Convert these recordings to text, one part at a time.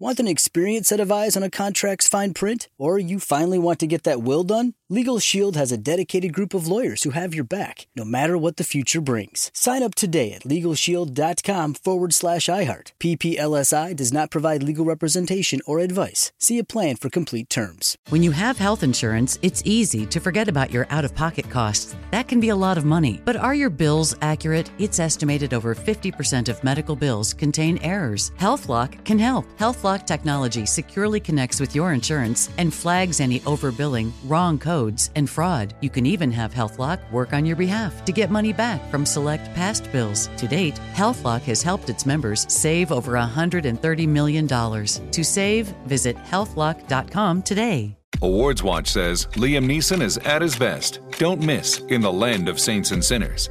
Want an experienced set of eyes on a contract's fine print? Or you finally want to get that will done? LegalShield has a dedicated group of lawyers who have your back, no matter what the future brings. Sign up today at LegalShield.com/iHeart. PPLSI does not provide legal representation or advice. See a plan for complete terms. When you have health insurance, it's easy to forget about your out-of-pocket costs. That can be a lot of money. But are your bills accurate? It's estimated over 50% of medical bills contain errors. HealthLock can help. HealthLock technology securely connects with your insurance and flags any overbilling, wrong codes, and fraud. You can even have HealthLock work on your behalf to get money back from select past bills. To date, HealthLock has helped its members save over $130 million. To save, visit healthlock.com today. Awards Watch says Liam Neeson is at his best. Don't miss In the Land of Saints and Sinners.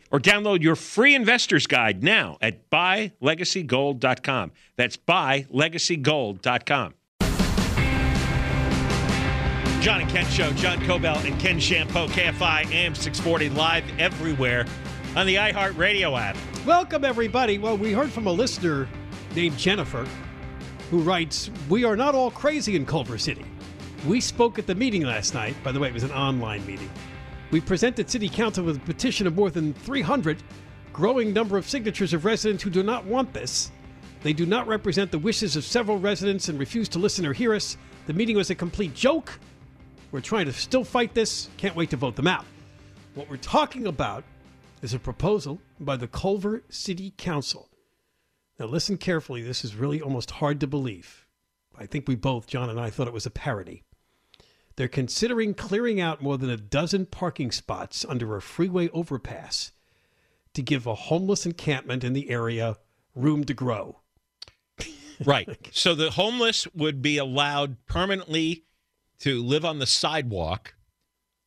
Or download your free investor's guide now at BuyLegacyGold.com. That's BuyLegacyGold.com. John and Ken Show, John Cobell and Ken Champeau, KFI AM 640, live everywhere on the iHeartRadio app. Welcome, everybody. Well, we heard from a listener named Jennifer who writes, "We are not all crazy in Culver City. We spoke at the meeting last night." By the way, it was an online meeting. "We presented City Council with a petition of more than 300, growing number of signatures of residents who do not want this. They do not represent the wishes of several residents and refuse to listen or hear us. The meeting was a complete joke. We're trying to still fight this. Can't wait to vote them out." What we're talking about is a proposal by the Culver City Council. Now listen carefully. This is really almost hard to believe. I think we both, John and I, thought it was a parody. They're considering clearing out more than a dozen parking spots under a freeway overpass to give a homeless encampment in the area room to grow. Right. So the homeless would be allowed permanently to live on the sidewalk,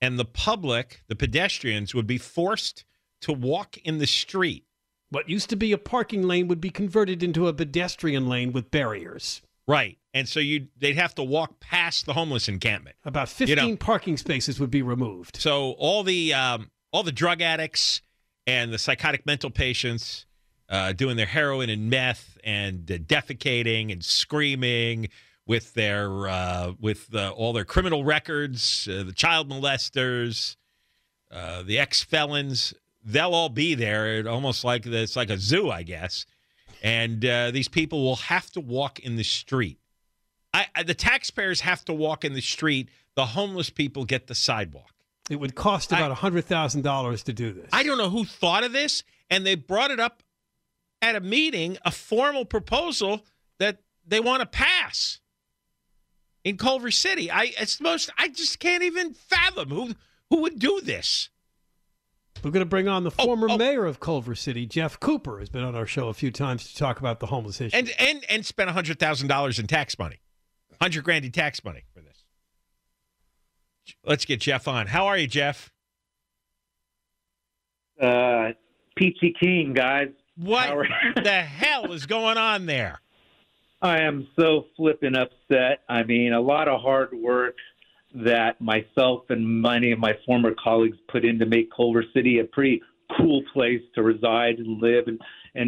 and the public, the pedestrians, would be forced to walk in the street. What used to be a parking lane would be converted into a pedestrian lane with barriers. Right. And so they'd have to walk past the homeless encampment. About 15 parking spaces would be removed. So all the drug addicts and the psychotic mental patients doing their heroin and meth and defecating and screaming with their all their criminal records, the child molesters, the ex-felons, they'll all be there. It's like a zoo, I guess. And these people will have to walk in the street. The taxpayers have to walk in the street. The homeless people get the sidewalk. It would cost about $100,000 to do this. I don't know who thought of this, and they brought it up at a meeting, a formal proposal that they want to pass in Culver City. I just can't even fathom who would do this. We're going to bring on the former mayor of Culver City, Jeff Cooper, who's been on our show a few times to talk about the homeless issue. And spent $100,000 in tax money. $100,000 in tax money for this. Let's get Jeff on. How are you, Jeff? Peachy keen, guys. What the hell is going on there? I am so flipping upset. I mean, a lot of hard work that myself and many of my former colleagues put in to make Culver City a pretty cool place to reside and live and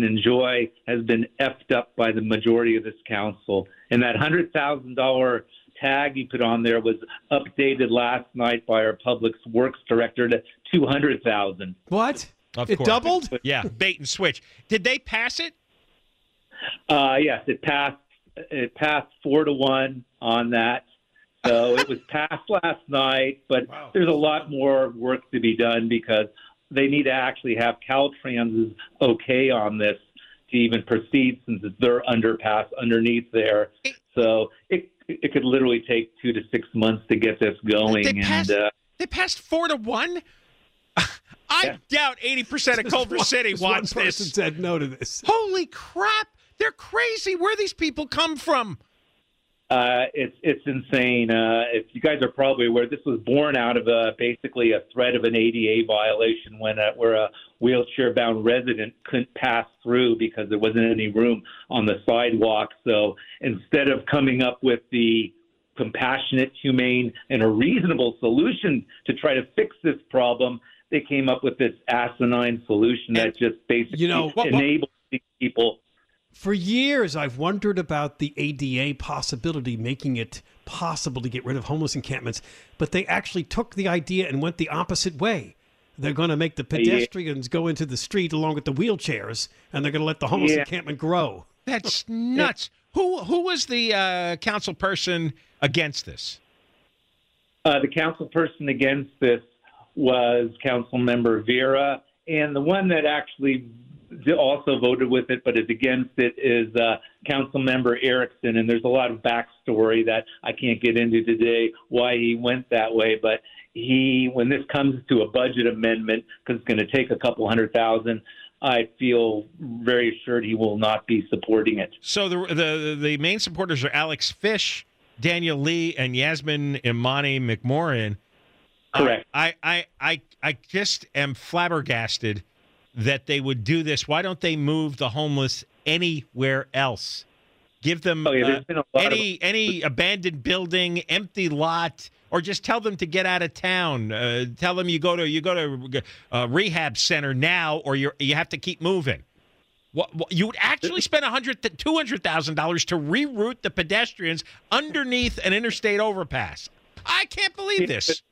enjoy has been effed up by the majority of this council. And that $100,000 tag you put on there was updated last night by our public works director to $200,000. What? Of course. It doubled? Yeah, bait and switch. Did they pass it? Yes, it passed 4-1 on that. So it was passed last night, but wow, there's a lot more work to be done because they need to actually have Caltrans's okay on this to even proceed, since it's their underpass underneath there. So it could literally take 2 to 6 months to get this going. They passed 4-1? I doubt 80% of Culver City wants this. One person said no to this. Holy crap! They're crazy. Where these people come from? It's insane. If you guys are probably aware, this was born out of basically a threat of an ADA violation where a wheelchair-bound resident couldn't pass through because there wasn't any room on the sidewalk. So instead of coming up with the compassionate, humane, and a reasonable solution to try to fix this problem, they came up with this asinine solution that just basically enables these people. For years, I've wondered about the ADA possibility, making it possible to get rid of homeless encampments, but they actually took the idea and went the opposite way. They're going to make the pedestrians go into the street along with the wheelchairs, and they're going to let the homeless encampment grow. That's nuts. Who was the council person against this? The council person against this was Council Member Vera, and the one that actually also voted with it, but is against it, is Councilmember Erickson, and there's a lot of backstory that I can't get into today why he went that way. But he, when this comes to a budget amendment, because it's going to take a couple $100,000, I feel very assured he will not be supporting it. So the main supporters are Alex Fish, Daniel Lee, and Yasmine-Imani McMorrin. Correct. I just am flabbergasted that they would do this. Why don't they move the homeless anywhere else? Give them any abandoned building, empty lot, or just tell them to get out of town. Tell them you go to a rehab center now, or you have to keep moving. You would actually spend $200,000 to reroute the pedestrians underneath an interstate overpass. I can't believe this.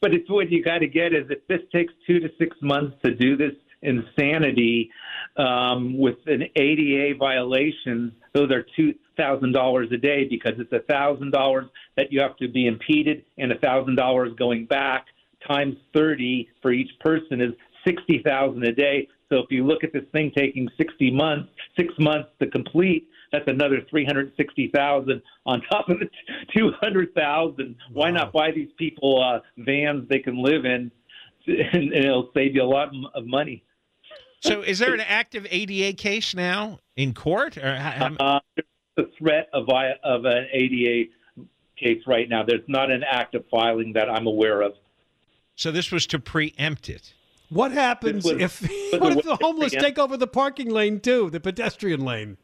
But it's what you got to get is if this takes 2 to 6 months to do this insanity with an ADA violation, those are $2,000 a day, because it's $1,000 that you have to be impeded and $1,000 going back times 30 for each person is $60,000 a day. So if you look at this thing taking 6 months to complete, that's another $360,000 on top of the $200,000. Why not buy these people vans they can live in, and it'll save you a lot of money. So, is there an active ADA case now in court? Or there's a threat of an ADA case right now. There's not an active filing that I'm aware of. So this was to preempt it. What happens if the homeless take over the parking lane too, the pedestrian lane?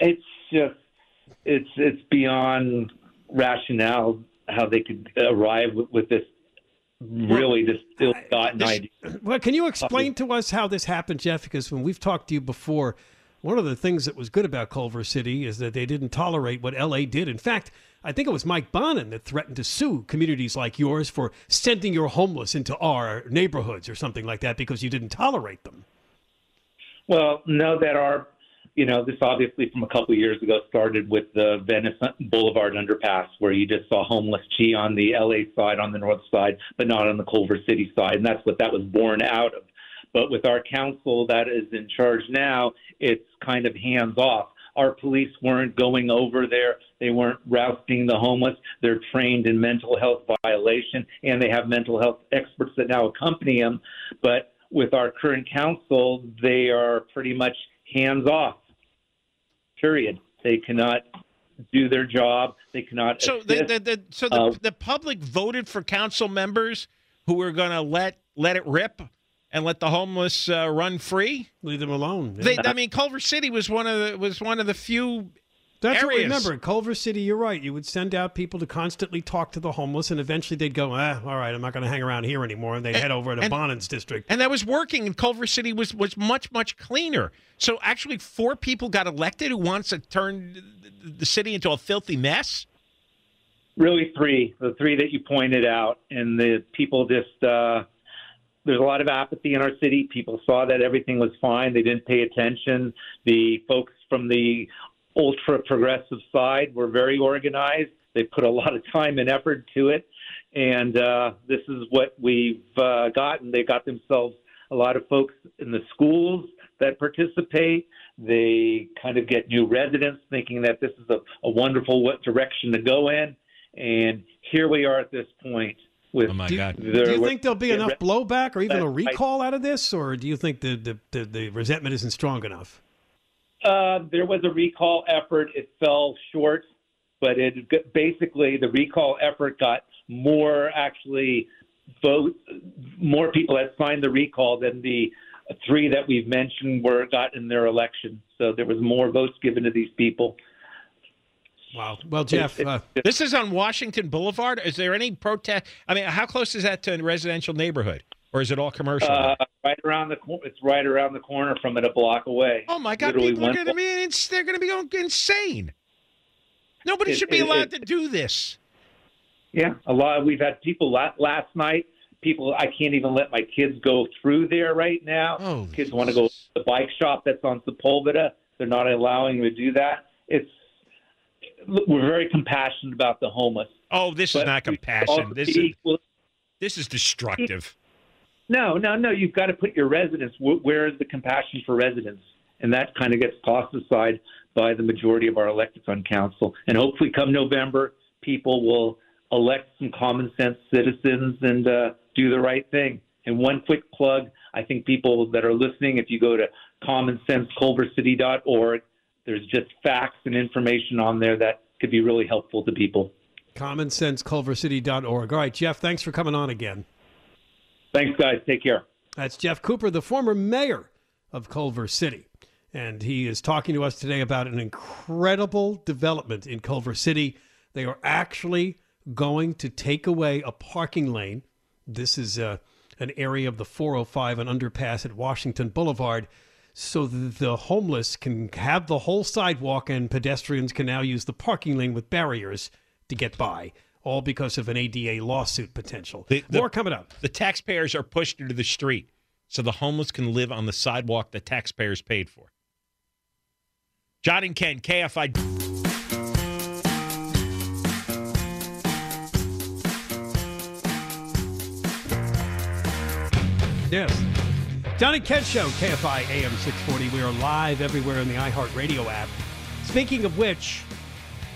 It's just it's beyond rationale how they could arrive with this really distill-gotten idea. Well, can you explain to us how this happened, Jeff? Because when we've talked to you before, one of the things that was good about Culver City is that they didn't tolerate what L.A. did. In fact, I think it was Mike Bonin that threatened to sue communities like yours for sending your homeless into our neighborhoods or something like that because you didn't tolerate them. Well, no, that our... this obviously from a couple of years ago started with the Venice Boulevard underpass, where you just saw homeless on the LA side, on the north side, but not on the Culver City side. And that's what that was born out of. But with our council that is in charge now, it's kind of hands off. Our police weren't going over there. They weren't rousting the homeless. They're trained in mental health violation, and they have mental health experts that now accompany them. But with our current council, they are pretty much hands off. Period. They cannot do their job. They cannot. So the public voted for council members who were going to let it rip and let the homeless run free, leave them alone. Yeah. Culver City was one of the few. That's areas. What I remember. Culver City, you're right. You would send out people to constantly talk to the homeless, and eventually they'd go, all right, I'm not going to hang around here anymore, and they'd head over to Bonin's district. And that was working, and Culver City was much, much cleaner. So actually 4 people got elected who wants to turn the city into a filthy mess? Really 3. The 3 that you pointed out, and the people just There's a lot of apathy in our city. People saw that everything was fine. They didn't pay attention. The folks from the ultra-progressive side were very organized. They put a lot of time and effort to it. And this is what we've gotten. They got themselves a lot of folks in the schools that participate. They kind of get new residents thinking that this is a wonderful direction to go in. And here we are at this point. Do you think there'll be enough blowback or even a recall out of this, or do you think the resentment isn't strong enough? There was a recall effort. It fell short, but it basically the recall effort got more more people that signed the recall than the three that we've mentioned got in their election. So there was more votes given to these people. Wow. Well, Jeff, this is on Washington Boulevard. Is there any protest? I mean, how close is that to a residential neighborhood, or is it all commercial? It's right around the corner from it, a block away. Oh my God! Literally people are going to be—they're going to be going insane. Nobody should be allowed to do this. Yeah, a lot. We've had people last night. People, I can't even let my kids go through there right now. Oh, kids want to go to the bike shop that's on Sepulveda. They're not allowing them to do that. We're very compassionate about the homeless. Oh, this is not compassion. This is destructive. No. You've got to put your residents. Where is the compassion for residents? And that kind of gets tossed aside by the majority of our electeds on council. And hopefully come November, people will elect some common sense citizens and do the right thing. And one quick plug, I think people that are listening, if you go to commonsenseculvercity.org, there's just facts and information on there that could be really helpful to people. CommonSenseCulverCity.org. All right, Jeff, thanks for coming on again. Thanks, guys. Take care. That's Jeff Cooper, the former mayor of Culver City. And he is talking to us today about an incredible development in Culver City. They are actually going to take away a parking lane. This is an area of the 405 and underpass at Washington Boulevard. So the homeless can have the whole sidewalk and pedestrians can now use the parking lane with barriers to get by, all because of an ADA lawsuit potential. More coming up. The taxpayers are pushed into the street so the homeless can live on the sidewalk the taxpayers paid for. John and Ken, KFI. Yes. John and Ken Show, KFI AM 640. We are live everywhere on the iHeartRadio app. Speaking of which,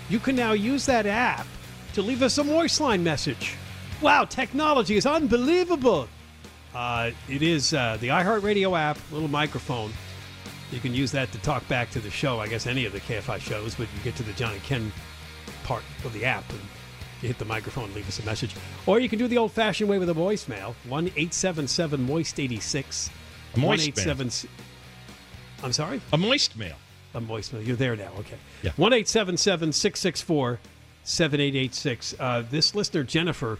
you can now use that app to leave us a voice line message. Wow, technology is unbelievable. It is the iHeartRadio app, little microphone. You can use that to talk back to the show, I guess any of the KFI shows, but you get to the John and Ken part of the app and you hit the microphone and leave us a message. Or you can do the old-fashioned way with a voicemail, 1-877-MOIST-86. A moist mail. I'm sorry? A moist mail. A moist mail. You're there now. Okay. Yeah. 1-877-664-7886. This listener, Jennifer,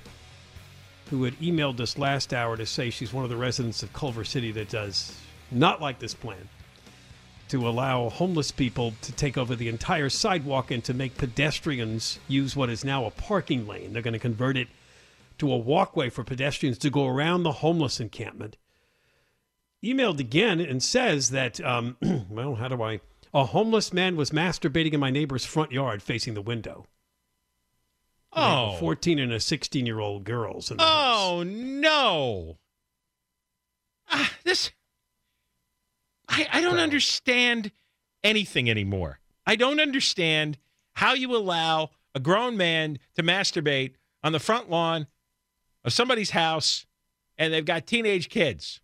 who had emailed us last hour to say she's one of the residents of Culver City that does not like this plan to allow homeless people to take over the entire sidewalk and to make pedestrians use what is now a parking lane. They're going to convert it to a walkway for pedestrians to go around the homeless encampment. Emailed again and says that, a homeless man was masturbating in my neighbor's front yard facing the window. Oh. 14 and a 16-year-old girls. In the house. No. I don't understand anything anymore. I don't understand how you allow a grown man to masturbate on the front lawn of somebody's house and they've got teenage kids.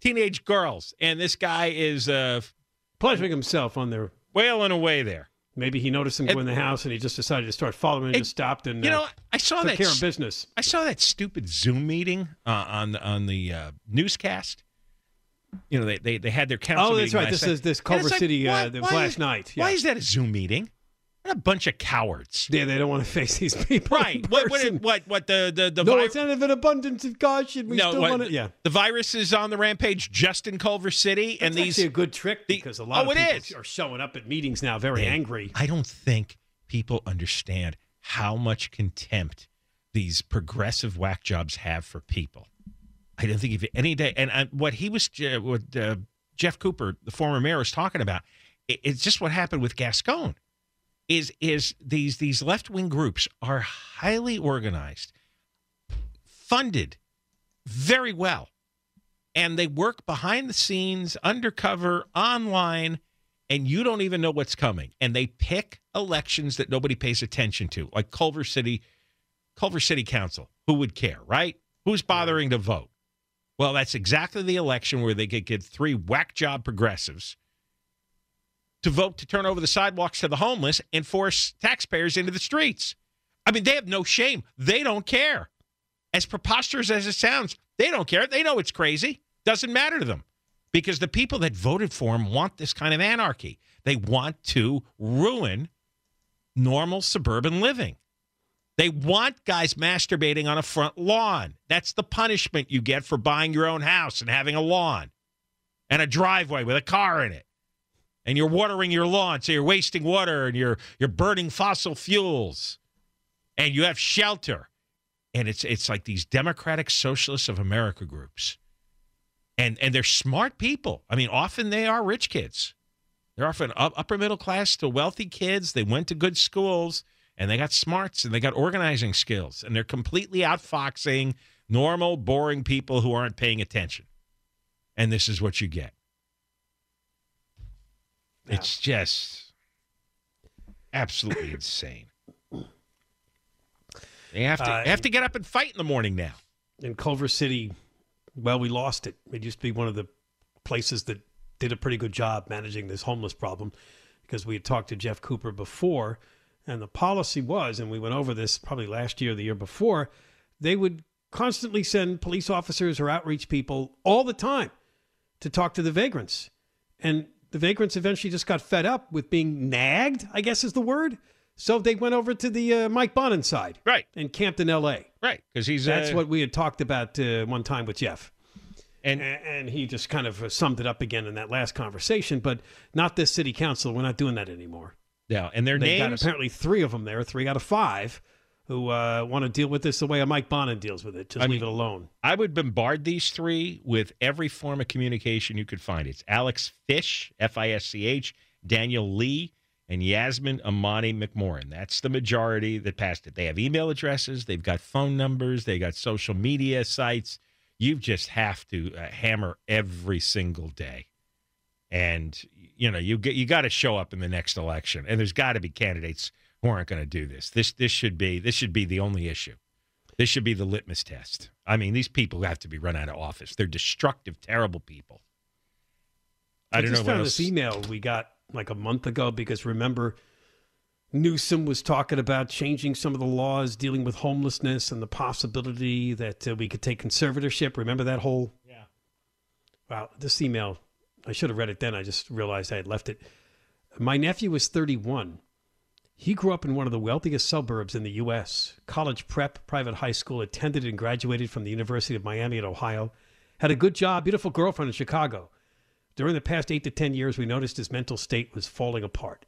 Teenage girls. And this guy is pleasuring himself on their wailing away there. Maybe he noticed them go in the house and he just decided to start following and just stopped and I saw took care of business. I saw that stupid Zoom meeting on the newscast. You know, they had their council meeting. Oh, that's right. This is Culver City last night. Yeah. Why is that a Zoom meeting? What a bunch of cowards. Yeah, they don't want to face these people. Right. It's out of an abundance of caution. The virus is on the rampage just in Culver City. That's actually a good trick because a lot of people are showing up at meetings now very angry. I don't think people understand how much contempt these progressive whack jobs have for people. I don't think any day. And what he was, what Jeff Cooper, the former mayor, was talking about, it's just what happened with Gascon. Is these left-wing groups are highly organized, funded very well, and they work behind the scenes, undercover, online, and you don't even know what's coming. And they pick elections that nobody pays attention to, like Culver City Council. Who would care, right? Who's bothering to vote? Well, that's exactly the election where they could get three whack job progressives to vote to turn over the sidewalks to the homeless and force taxpayers into the streets. I mean, they have no shame. They don't care. As preposterous as it sounds, they don't care. They know it's crazy. Doesn't matter to them because the people that voted for them want this kind of anarchy. They want to ruin normal suburban living. They want guys masturbating on a front lawn. That's the punishment you get for buying your own house and having a lawn and a driveway with a car in it. And you're watering your lawn, so you're wasting water and you're burning fossil fuels. And you have shelter. And it's like these Democratic Socialists of America groups. And they're smart people. I mean, often they are rich kids. They're often upper middle class to wealthy kids. They went to good schools. And they got smarts and they got organizing skills. And they're completely outfoxing normal, boring people who aren't paying attention. And this is what you get. Yeah. It's just absolutely insane. They have to get up and fight in the morning now. In Culver City, well, we lost it. It used to be one of the places that did a pretty good job managing this homeless problem because we had talked to Jeff Cooper before. And the policy was, and we went over this probably last year or the year before, they would constantly send police officers or outreach people all the time to talk to the vagrants. And the vagrants eventually just got fed up with being nagged, I guess is the word. So they went over to the Mike Bonin side. Right. And camped in L.A. Right. Because that's what we had talked about one time with Jeff. And he just kind of summed it up again in that last conversation. But not this city council. We're not doing that anymore. Yeah, and they got apparently three of them there, 3 out of 5, who want to deal with this the way a Mike Bonin deals with it. Just leave it alone. I would bombard these three with every form of communication you could find. It's Alex Fish, F-I-S-C-H, Daniel Lee, and Yasmine-Imani McMorrin. That's the majority that passed it. They have email addresses. They've got phone numbers. They got social media sites. You just have to hammer every single day. And, you know, you got to show up in the next election. And there's got to be candidates who aren't going to do this. This should be the only issue. This should be the litmus test. I mean, these people have to be run out of office. They're destructive, terrible people. I don't know what else. This email we got like a month ago, because remember, Newsom was talking about changing some of the laws dealing with homelessness and the possibility that we could take conservatorship. Remember that whole? Yeah. Wow, this email. I should have read it then. I just realized I had left it. My nephew is 31. He grew up in one of the wealthiest suburbs in the U.S. College prep, private high school, attended and graduated from the University of Miami at Ohio. Had a good job, beautiful girlfriend in Chicago. During the past 8 to 10 years, we noticed his mental state was falling apart.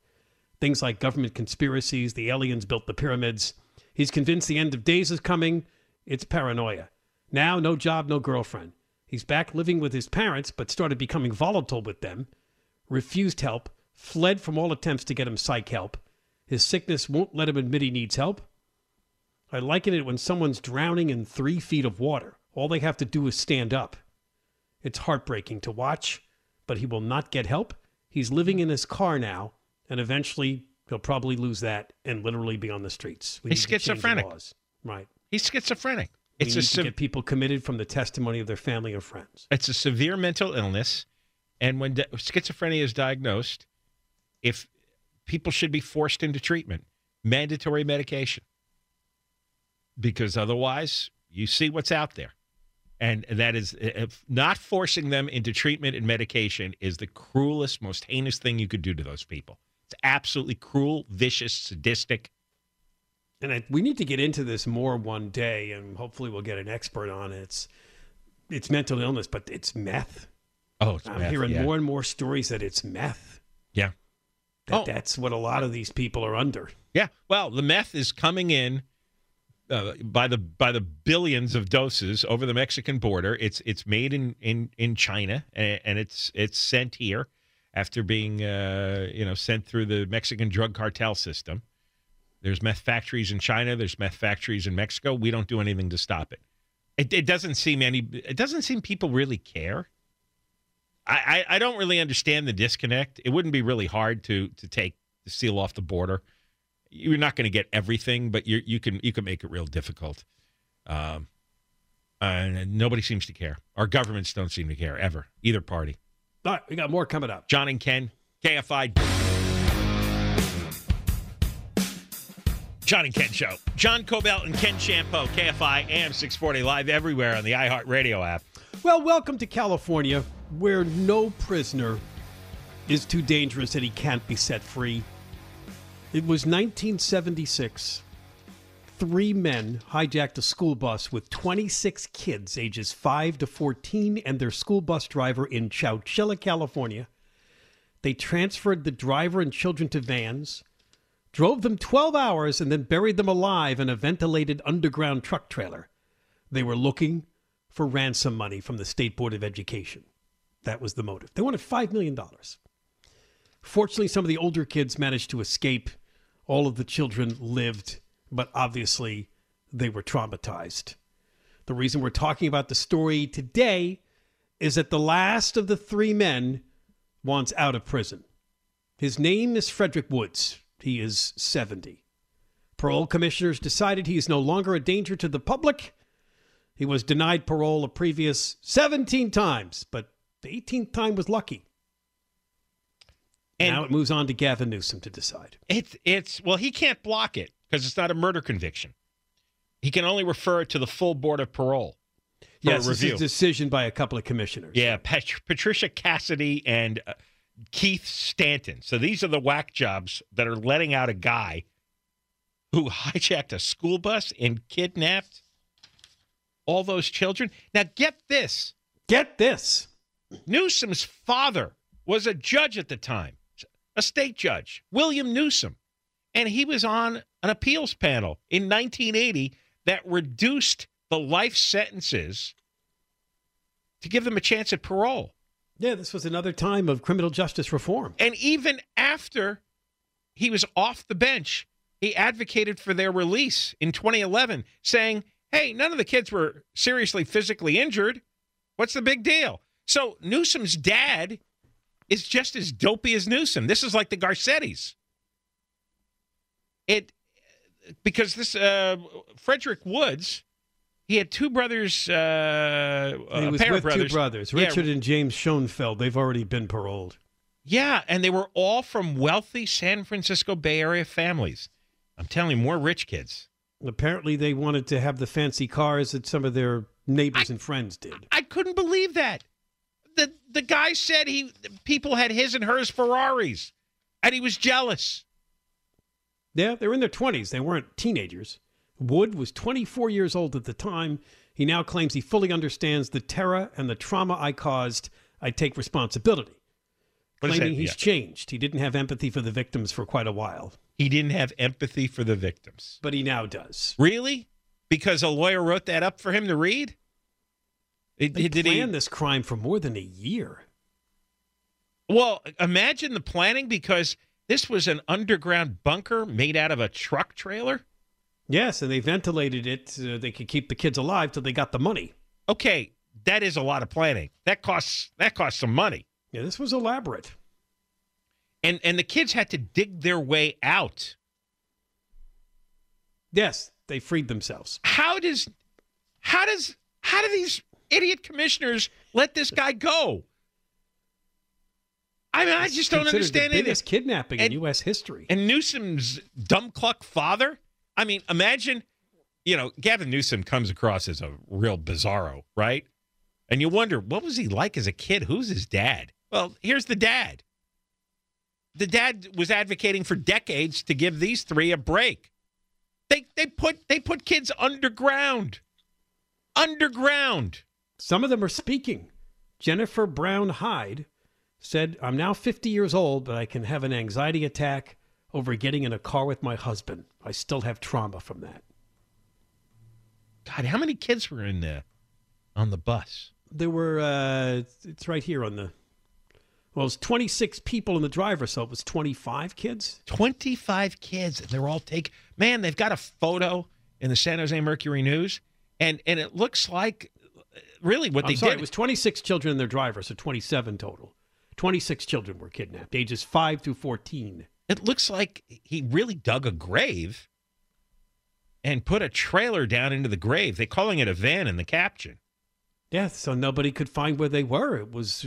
Things like government conspiracies, the aliens built the pyramids. He's convinced the end of days is coming. It's paranoia. Now, no job, no girlfriend. He's back living with his parents, but started becoming volatile with them, refused help, fled from all attempts to get him psych help. His sickness won't let him admit he needs help. I liken it when someone's drowning in 3 feet of water. All they have to do is stand up. It's heartbreaking to watch, but he will not get help. He's living in his car now, and eventually he'll probably lose that and literally be on the streets. He's schizophrenic. Right. He's schizophrenic. We need to get people committed from the testimony of their family or friends. It's a severe mental illness, and when schizophrenia is diagnosed, if people should be forced into treatment, mandatory medication, because otherwise you see what's out there, and that is if not forcing them into treatment and medication is the cruelest, most heinous thing you could do to those people. It's absolutely cruel, vicious, sadistic. And we need to get into this more one day, and hopefully we'll get an expert on it. It's mental illness, but it's meth. Oh, it's meth, hearing more and more stories that it's meth. Yeah. That's what a lot of these people are under. Yeah. Well, the meth is coming in by the billions of doses over the Mexican border. It's made in China, and it's sent here after being sent through the Mexican drug cartel system. There's meth factories in China. There's meth factories in Mexico. We don't do anything to stop it. It doesn't seem people really care. I don't really understand the disconnect. It wouldn't be really hard to seal off the border. You're not going to get everything, but you can make it real difficult. And nobody seems to care. Our governments don't seem to care ever, either party. All right, we got more coming up. John and Ken, KFI. John and Ken Show. John Cobell and Ken Champeau, KFI AM 640, live everywhere on the iHeartRadio app. Well, welcome to California, where no prisoner is too dangerous that he can't be set free. It was 1976. Three men hijacked a school bus with 26 kids, ages 5 to 14, and their school bus driver in Chowchilla, California. They transferred the driver and children to vans, drove them 12 hours, and then buried them alive in a ventilated underground truck trailer. They were looking for ransom money from the State Board of Education. That was the motive. They wanted $5 million. Fortunately, some of the older kids managed to escape. All of the children lived, but obviously they were traumatized. The reason we're talking about the story today is that the last of the three men wants out of prison. His name is Frederick Woods. He is 70. Parole commissioners decided he is no longer a danger to the public. He was denied parole a previous 17 times, but the 18th time was lucky. And now it moves on to Gavin Newsom to decide. Well, he can't block it because it's not a murder conviction. He can only refer it to the full board of parole for a review. Yes, it's a decision by a couple of commissioners. Yeah, Patricia Cassidy and Keith Stanton. So these are the whack jobs that are letting out a guy who hijacked a school bus and kidnapped all those children. Now, get this. Get this. Newsom's father was a judge at the time, a state judge, William Newsom. And he was on an appeals panel in 1980 that reduced the life sentences to give them a chance at parole. Yeah, this was another time of criminal justice reform. And even after he was off the bench, he advocated for their release in 2011, saying, hey, none of the kids were seriously physically injured. What's the big deal? So Newsom's dad is just as dopey as Newsom. This is like the Garcettis. Because Frederick Woods, he had two brothers, he was a pair with of brothers. Two brothers, Richard and James Schoenfeld. They've already been paroled. Yeah, and they were all from wealthy San Francisco Bay Area families. I'm telling you, more rich kids. Apparently they wanted to have the fancy cars that some of their neighbors and friends did. I couldn't believe that. The guy said people had his and hers Ferraris, and he was jealous. Yeah, they were in their 20s. They weren't teenagers. Wood was 24 years old at the time. He now claims he fully understands the terror and the trauma I caused. I take responsibility. Claiming he's changed. He didn't have empathy for the victims for quite a while. He didn't have empathy for the victims. But he now does. Really? Because a lawyer wrote that up for him to read? They planned this crime for more than a year. Well, imagine the planning, because this was an underground bunker made out of a truck trailer. Yes, and they ventilated it so they could keep the kids alive till they got the money. Okay, that is a lot of planning. That costs some money. Yeah, this was elaborate. And the kids had to dig their way out. Yes, they freed themselves. How do these idiot commissioners let this guy go? I mean, I just don't understand it. The biggest kidnapping in U.S. history. And Newsom's dumb cluck father. I mean, imagine, Gavin Newsom comes across as a real bizarro, right? And you wonder, what was he like as a kid? Who's his dad? Well, here's the dad. The dad was advocating for decades to give these three a break. They put kids underground. Underground. Some of them are speaking. Jennifer Brown Hyde said, I'm now 50 years old, but I can have an anxiety attack over getting in a car with my husband. I still have trauma from that. God, how many kids were in there on the bus? There were, it's right here on the, well, it was 26 people in the driver, so it was 25 kids. 25 kids, and they're all taking, man, they've got a photo in the San Jose Mercury News, and it looks like, really what they did. It was 26 children in their driver, so 27 total. 26 children were kidnapped, ages 5 through 14. It looks like he really dug a grave and put a trailer down into the grave. They're calling it a van in the caption. Yeah, so nobody could find where they were. It was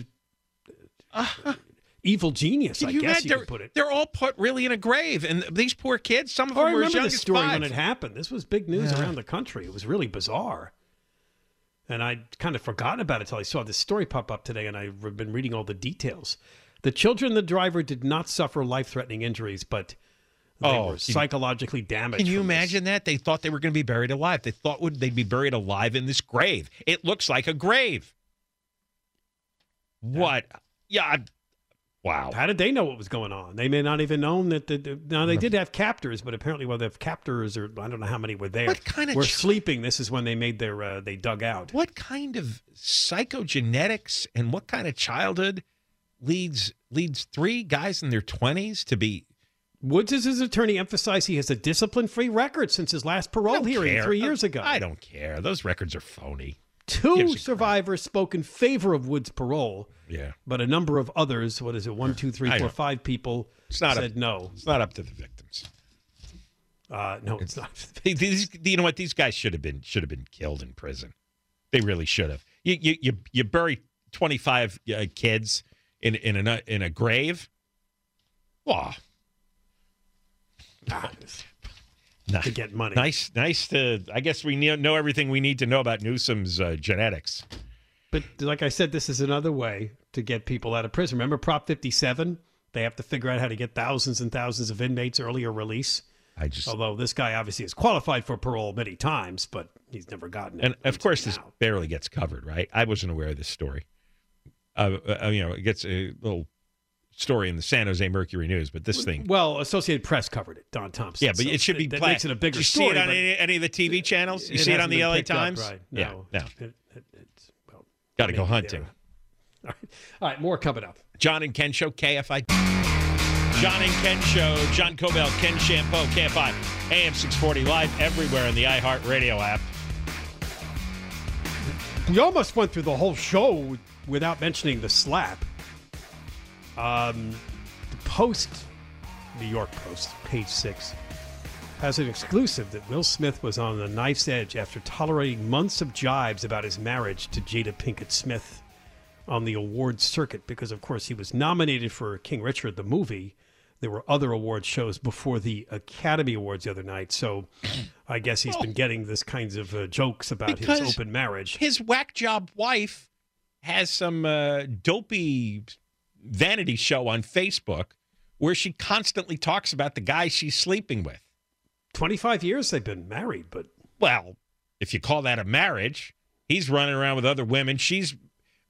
evil genius, I guess you could put it. They're all put really in a grave, and these poor kids, some of them were as young as 5. I remember this story when it happened. This was big news around the country. It was really bizarre. And I'd kind of forgotten about it until I saw this story pop up today, and I've been reading all the details. The children, the driver did not suffer life-threatening injuries, but they were psychologically damaged. Can you imagine that? They thought they were going to be buried alive. They thought they'd be buried alive in this grave. It looks like a grave. What? Yeah. Wow. How did they know what was going on? They may not even known that. Now, they did have captors, but apparently, well, they have captors, or I don't know how many were there. What kind of were sleeping? This is when they made their, they dug out. What kind of psychogenetics and what kind of childhood leads three guys in their 20s to be? Woods, as his attorney, emphasized he has a discipline-free record since his last parole hearing 3 years ago. I don't care. Those records are phony. Two survivors spoke in favor of Woods' parole. Yeah. But a number of others, what is it, 1, 2, 3, 4, 5 people said no. It's not up to the victims. No, it's not. You know what? These guys should have been killed in prison. They really should have. You bury 25 kids in a grave. Wow. To get money. Nice to, I guess we know everything we need to know about Newsom's genetics. But like I said, this is another way to get people out of prison. Remember Prop 57? They have to figure out how to get thousands and thousands of inmates earlier release. Although this guy obviously is qualified for parole many times, but he's never gotten it. And of course, this barely gets covered, right? I wasn't aware of this story. It gets a little story in the San Jose Mercury News, but this thing. Well, Associated Press covered it, Don Thompson. Yeah, but it should be that makes it a bigger story. You see it on any of the TV channels? You see it on the LA Times? Right. No. Yeah, no. Well, got to go hunting. All right, more coming up. John and Ken Show, KFI. John and Ken Show, John Cobell, Ken Champeau, KFI, AM 640 live everywhere in the iHeartRadio app. We almost went through the whole show without mentioning the slap. The Post, New York Post, page 6, has an exclusive that Will Smith was on the knife's edge after tolerating months of jibes about his marriage to Jada Pinkett Smith on the award circuit because, of course, he was nominated for King Richard, the movie. There were other award shows before the Academy Awards the other night, so I guess he's been getting this kinds of jokes about his open marriage. His whack job wife has some dopey vanity show on Facebook where she constantly talks about the guy she's sleeping with. 25 years they've been married, but... Well, if you call that a marriage, he's running around with other women. She's...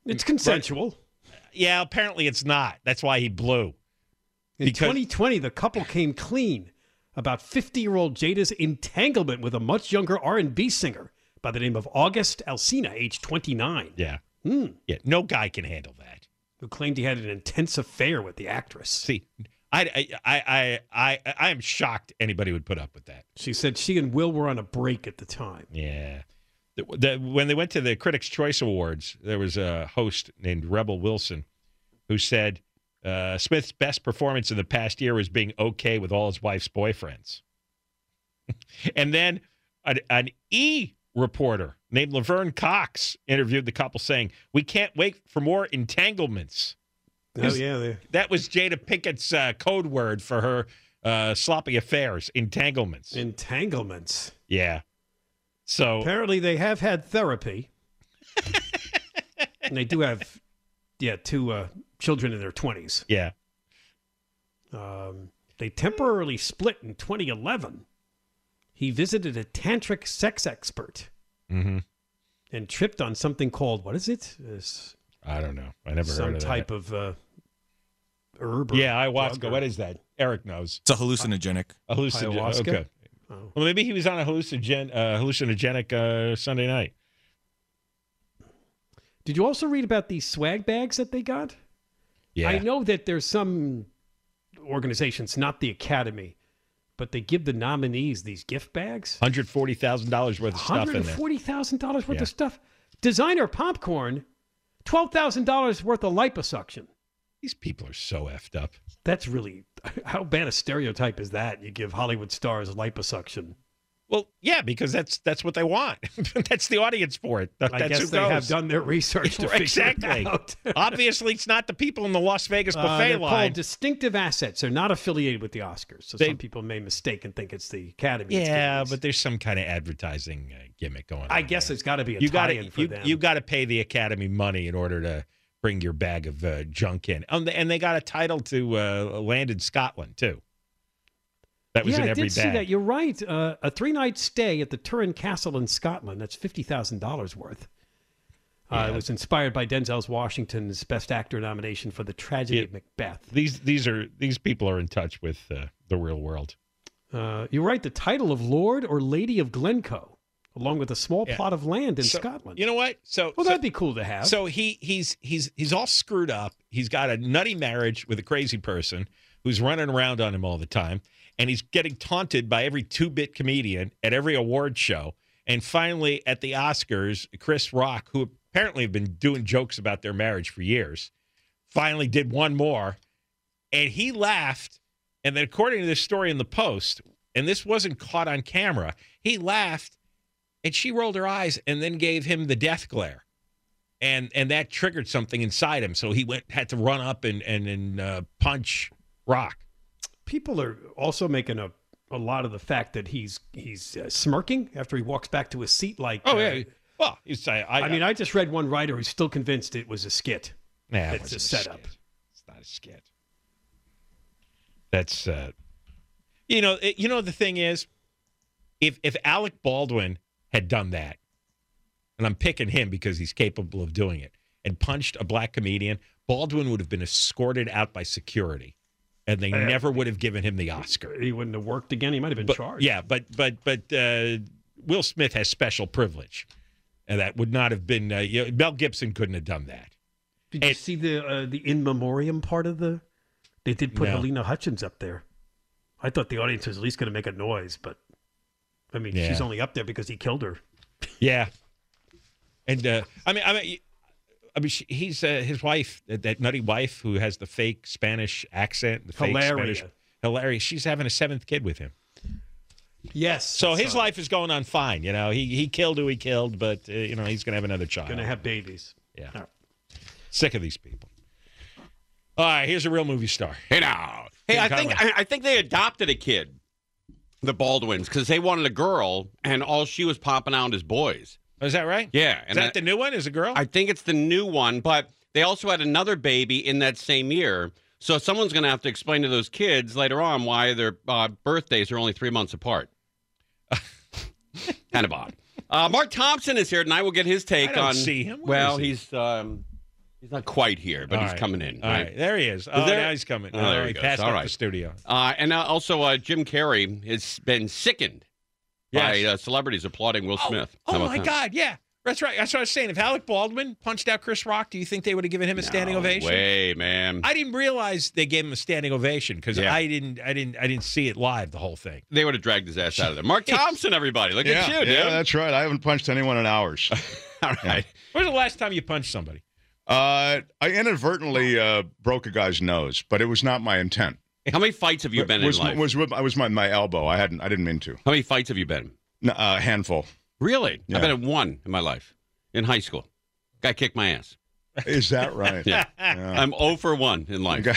It's consensual. Yeah, apparently it's not. That's why he blew. In 2020, the couple came clean about 50-year-old Jada's entanglement with a much younger R&B singer by the name of August Alsina, age 29. Yeah. Yeah, no guy can handle that. Who claimed he had an intense affair with the actress. See, I am shocked anybody would put up with that. She said she and Will were on a break at the time. Yeah. When they went to the Critics' Choice Awards, there was a host named Rebel Wilson who said Smith's best performance in the past year was being okay with all his wife's boyfriends. And then an E! Reporter named Laverne Cox interviewed the couple saying, "We can't wait for more entanglements." Oh, yeah. That was Jada Pinkett's code word for her sloppy affairs, entanglements. Entanglements. Yeah. So apparently they have had therapy. And they do have, two children in their 20s. Yeah. They temporarily split in 2011. He visited a tantric sex expert and tripped on something called, what is it? I don't know. I never heard of that. Some type of herb. Ayahuasca. What is that? Eric knows. It's a hallucinogenic. Ayahuasca? Okay. Oh. Well, maybe he was on a hallucinogenic Sunday night. Did you also read about these swag bags that they got? Yeah. I know that there's some organizations, not the Academy, but they give the nominees these gift bags. $140,000 worth of stuff in there. $140,000 worth of stuff. Designer popcorn, $12,000 worth of liposuction. These people are so effed up. That's really, how bad a stereotype is that? You give Hollywood stars liposuction. Well, yeah, because that's what they want. That's the audience for it. That's I guess they knows. Have done their research to figure it out. Obviously, it's not the people in the Las Vegas buffet line. They're called distinctive assets. They're not affiliated with the Oscars. So some people may mistake and think it's the Academy. Yeah, but there's some kind of advertising gimmick going on. I guess there. It's got to be a tie-in for them. You got to pay the Academy money in order to bring your bag of junk in. And they got a title to land in Scotland, too. That was in every bag. Yeah, I did see that. You're right. A three-night stay at the Turin Castle in Scotland. That's $50,000 worth. It was inspired by Denzel Washington's Best Actor nomination for The Tragedy of Macbeth. These people are in touch with the real world. You're right. The title of Lord or Lady of Glencoe, along with a small plot of land in Scotland. You know what? So that'd be cool to have. So he's all screwed up. He's got a nutty marriage with a crazy person who's running around on him all the time. And he's getting taunted by every two-bit comedian at every award show. And finally, at the Oscars, Chris Rock, who apparently had been doing jokes about their marriage for years, finally did one more. And he laughed. And then according to this story in the Post, and this wasn't caught on camera, he laughed, and she rolled her eyes and then gave him the death glare. And that triggered something inside him. So he had to run up and punch Rock. People are also making a lot of the fact that he's smirking after he walks back to his seat. Like, well, I mean, I just read one writer who's still convinced it was a skit. Nah, it's a setup. Skit. It's not a skit. That's, the thing is, if Alec Baldwin had done that, and I'm picking him because he's capable of doing it, and punched a black comedian, Baldwin would have been escorted out by security. And they never would have given him the Oscar. He wouldn't have worked again. He might have been charged. Yeah, but Will Smith has special privilege, and that would not have been. Mel Gibson couldn't have done that. Did you see the in memoriam part of the? They did put Helena Hutchins up there. I thought the audience was at least going to make a noise, but I mean, she's only up there because he killed her. Yeah, and I mean, he's his wife, that nutty wife who has the fake Spanish accent. The fake Hilarious. She's having a seventh kid with him. Yes. So his life is going on fine. You know, he killed who he killed, but, he's going to have another child. Going to have babies. Yeah. Right. Sick of these people. All right, here's a real movie star. Hey, now. Hey, I think they adopted a kid, the Baldwins, because they wanted a girl, and all she was popping out is boys. Is that right? Yeah. And is that the new one? Is it a girl? I think it's the new one, but they also had another baby in that same year. So someone's going to have to explain to those kids later on why their birthdays are only 3 months apart. Kind of odd. Mark Thompson is here tonight. We'll get his take on. See him. Well, he's not quite here, but he's coming in. All right. There he is. Now he's coming. Oh, there he passed out the studio. And also, Jim Carrey has been sickened. Yes. By celebrities applauding Will Smith. Oh my God, yeah. That's right. That's what I was saying. If Alec Baldwin punched out Chris Rock, do you think they would have given him a standing ovation? No way, man. I didn't realize they gave him a standing ovation because I didn't see it live, the whole thing. They would have dragged his ass out of there. Mark Thompson, everybody. Look at you, dude. Yeah, that's right. I haven't punched anyone in hours. All right. Yeah. When was the last time you punched somebody? I inadvertently broke a guy's nose, but it was not my intent. How many fights have you been in life? I was my elbow. I didn't mean to. How many fights have you been? A handful. Really? Yeah. I've been in one in my life. In high school. Guy kicked my ass. Is that right? Yeah. I'm 0 for 1 in life.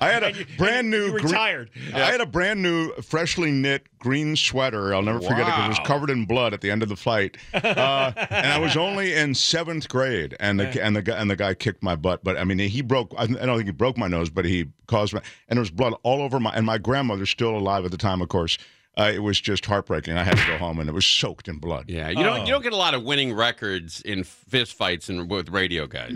I had a brand new retired. I had a brand new, freshly knit green sweater. I'll never forget it because it was covered in blood at the end of the flight. And I was only in 7th grade, and the guy kicked my butt. But I mean, he broke. I don't think he broke my nose, but he caused my. And there was blood all over my. And my grandmother's still alive at the time, of course. It was just heartbreaking. I had to go home, and it was soaked in blood. Yeah, you don't get a lot of winning records in fistfights and with radio guys.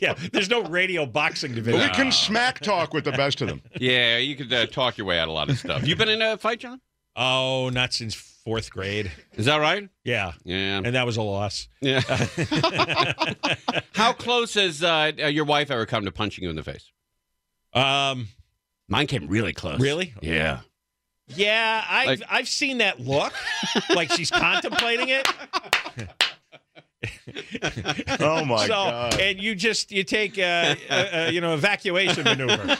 Yeah, there's no radio boxing division. But we can smack talk with the best of them. Yeah, you could talk your way out of a lot of stuff. You been in a fight, John? Oh, not since 4th grade. Is that right? Yeah. Yeah. And that was a loss. Yeah. How close has your wife ever come to punching you in the face? Mine came really close. Really? Yeah. Yeah, I've seen that look, like she's contemplating it. Oh my God! And you take evacuation maneuver.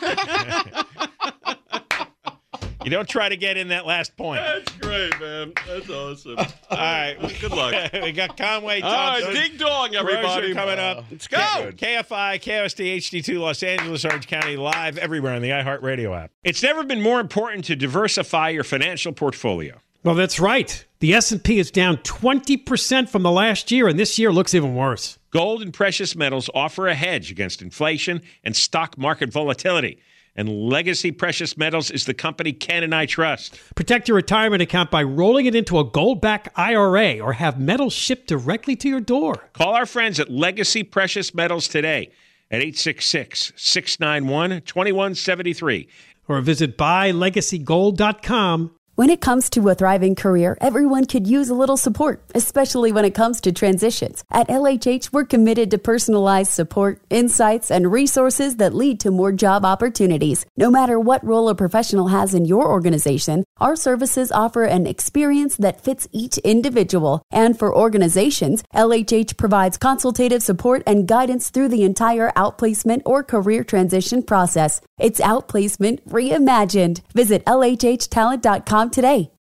You don't try to get in that last point. That's great, man. That's awesome. All right, good luck. We got Conway Thompson. All right, ding dong, everybody. Coming up. Let's go. KFI, KSD, HD2, Los Angeles, Orange County, live everywhere on the iHeartRadio app. It's never been more important to diversify your financial portfolio. Well, that's right. The S&P is down 20% from the last year, and this year looks even worse. Gold and precious metals offer a hedge against inflation and stock market volatility. And Legacy Precious Metals is the company Ken and I trust. Protect your retirement account by rolling it into a gold-backed IRA or have metals shipped directly to your door. Call our friends at Legacy Precious Metals today at 866-691-2173. Or visit BuyLegacyGold.com. When it comes to a thriving career, everyone could use a little support, especially when it comes to transitions. At LHH, we're committed to personalized support, insights, and resources that lead to more job opportunities. No matter what role a professional has in your organization, our services offer an experience that fits each individual. And for organizations, LHH provides consultative support and guidance through the entire outplacement or career transition process. It's outplacement reimagined. Visit LHHtalent.com today.